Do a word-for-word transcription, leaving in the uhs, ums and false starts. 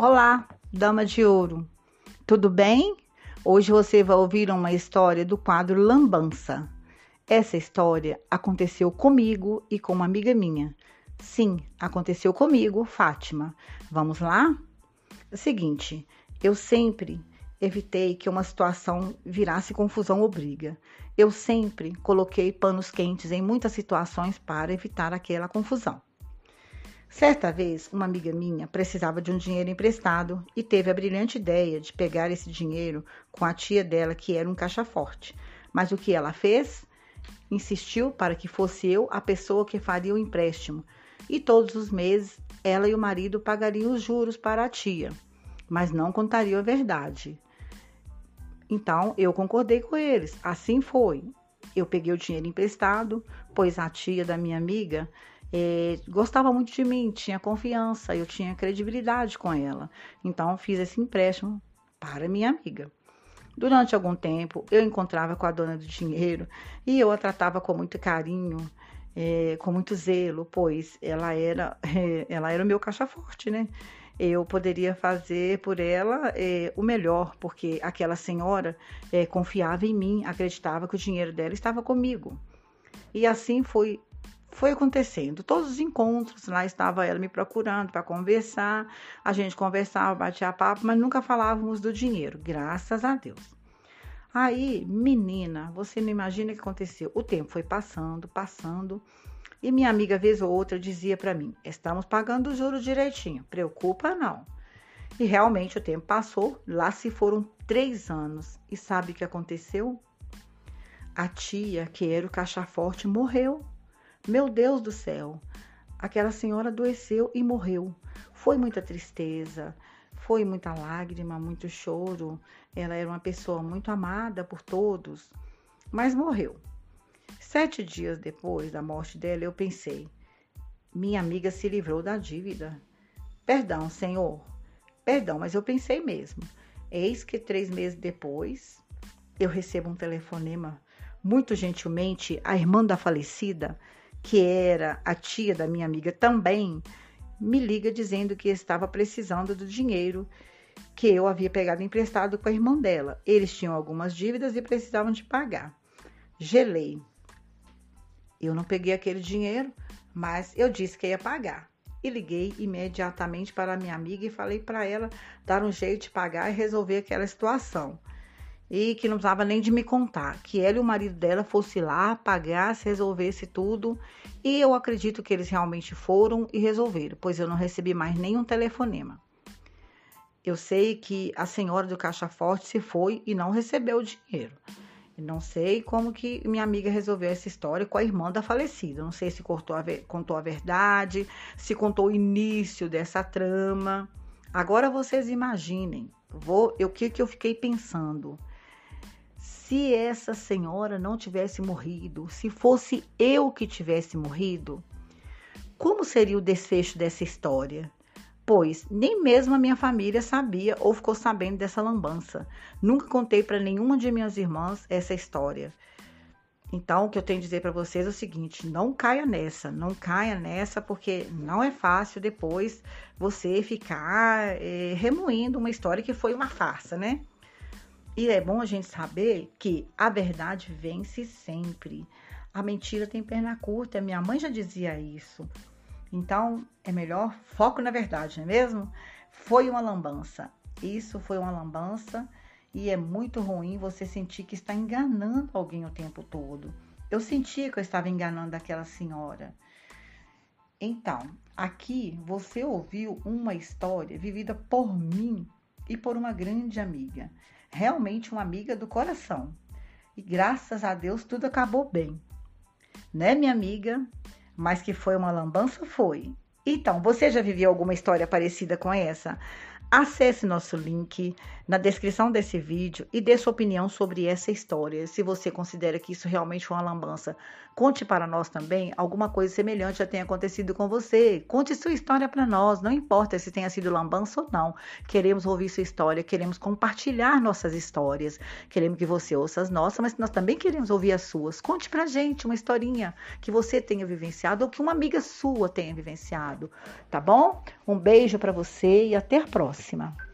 Olá, Dama de Ouro, tudo bem? Hoje você vai ouvir uma história do quadro Lambança. Essa história aconteceu comigo e com uma amiga minha. Sim, aconteceu comigo, Fátima. Vamos lá? É o seguinte, eu sempre evitei que uma situação virasse confusão ou briga. Eu sempre coloquei panos quentes em muitas situações para evitar aquela confusão. Certa vez, uma amiga minha precisava de um dinheiro emprestado e teve a brilhante ideia de pegar esse dinheiro com a tia dela, que era um caixa forte. Mas o que ela fez? Insistiu para que fosse eu a pessoa que faria o empréstimo. E todos os meses, ela e o marido pagariam os juros para a tia, mas não contariam a verdade. Então, eu concordei com eles. Assim foi. Eu peguei o dinheiro emprestado, pois a tia da minha amiga É, gostava muito de mim, tinha confiança, eu tinha credibilidade com ela. Então, fiz esse empréstimo para minha amiga. Durante algum tempo, eu encontrava com a dona do dinheiro e eu a tratava com muito carinho, é, com muito zelo, pois ela era, é, ela era o meu caixa forte, né? Eu poderia fazer por ela é, o melhor, porque aquela senhora é, confiava em mim, acreditava que o dinheiro dela estava comigo. E assim foi... Foi acontecendo, todos os encontros, lá estava ela me procurando para conversar, a gente conversava, batia papo, mas nunca falávamos do dinheiro, graças a Deus. Aí, menina, você não imagina o que aconteceu, o tempo foi passando, passando, e minha amiga, vez ou outra, dizia para mim, estamos pagando o juro direitinho, preocupa não. E realmente o tempo passou, lá se foram três anos, e sabe o que aconteceu? A tia, que era o caixa forte, morreu. Meu Deus do céu, aquela senhora adoeceu e morreu. Foi muita tristeza, foi muita lágrima, muito choro. Ela era uma pessoa muito amada por todos, mas morreu. Sete dias depois da morte dela, eu pensei, minha amiga se livrou da dívida. Perdão, Senhor, perdão, mas eu pensei mesmo. Eis que três meses depois, eu recebo um telefonema, muito gentilmente, a irmã da falecida, que era a tia da minha amiga também, me liga dizendo que estava precisando do dinheiro que eu havia pegado emprestado com a irmã dela. Eles tinham algumas dívidas e precisavam de pagar. Gelei. Eu não peguei aquele dinheiro, mas eu disse que ia pagar. E liguei imediatamente para a minha amiga e falei para ela dar um jeito de pagar e resolver aquela situação. E que não precisava nem de me contar, que ela e o marido dela fossem lá, pagasse, resolvesse tudo, e eu acredito que eles realmente foram e resolveram, pois eu não recebi mais nenhum telefonema. Eu sei que a senhora do Caixa Forte se foi e não recebeu o dinheiro. Eu não sei como que minha amiga resolveu essa história com a irmã da falecida, eu não sei se cortou a, contou a verdade, se contou o início dessa trama. Agora vocês imaginem, vou, eu, o que, que eu fiquei pensando? Se essa senhora não tivesse morrido, se fosse eu que tivesse morrido, como seria o desfecho dessa história? Pois nem mesmo a minha família sabia ou ficou sabendo dessa lambança. Nunca contei para nenhuma de minhas irmãs essa história. Então, o que eu tenho a dizer para vocês é o seguinte, não caia nessa, não caia nessa, porque não é fácil depois você ficar é, remoendo uma história que foi uma farsa, né? E é bom a gente saber que a verdade vence sempre. A mentira tem perna curta, minha mãe já dizia isso. Então, é melhor foco na verdade, não é mesmo? Foi uma lambança. Isso foi uma lambança e é muito ruim você sentir que está enganando alguém o tempo todo. Eu sentia que eu estava enganando aquela senhora. Então, aqui você ouviu uma história vivida por mim e por uma grande amiga. Realmente uma amiga do coração. E graças a Deus tudo acabou bem. Né, minha amiga? Mas que foi uma lambança, foi. Então, você já viveu alguma história parecida com essa? Acesse nosso link, na descrição desse vídeo e dê sua opinião sobre essa história. Se você considera que isso realmente foi uma lambança, conte para nós também, alguma coisa semelhante já tenha acontecido com você. Conte sua história para nós, não importa se tenha sido lambança ou não. Queremos ouvir sua história, queremos compartilhar nossas histórias, queremos que você ouça as nossas, mas nós também queremos ouvir as suas. Conte para a gente uma historinha que você tenha vivenciado ou que uma amiga sua tenha vivenciado, tá bom? Um beijo para você e até a próxima.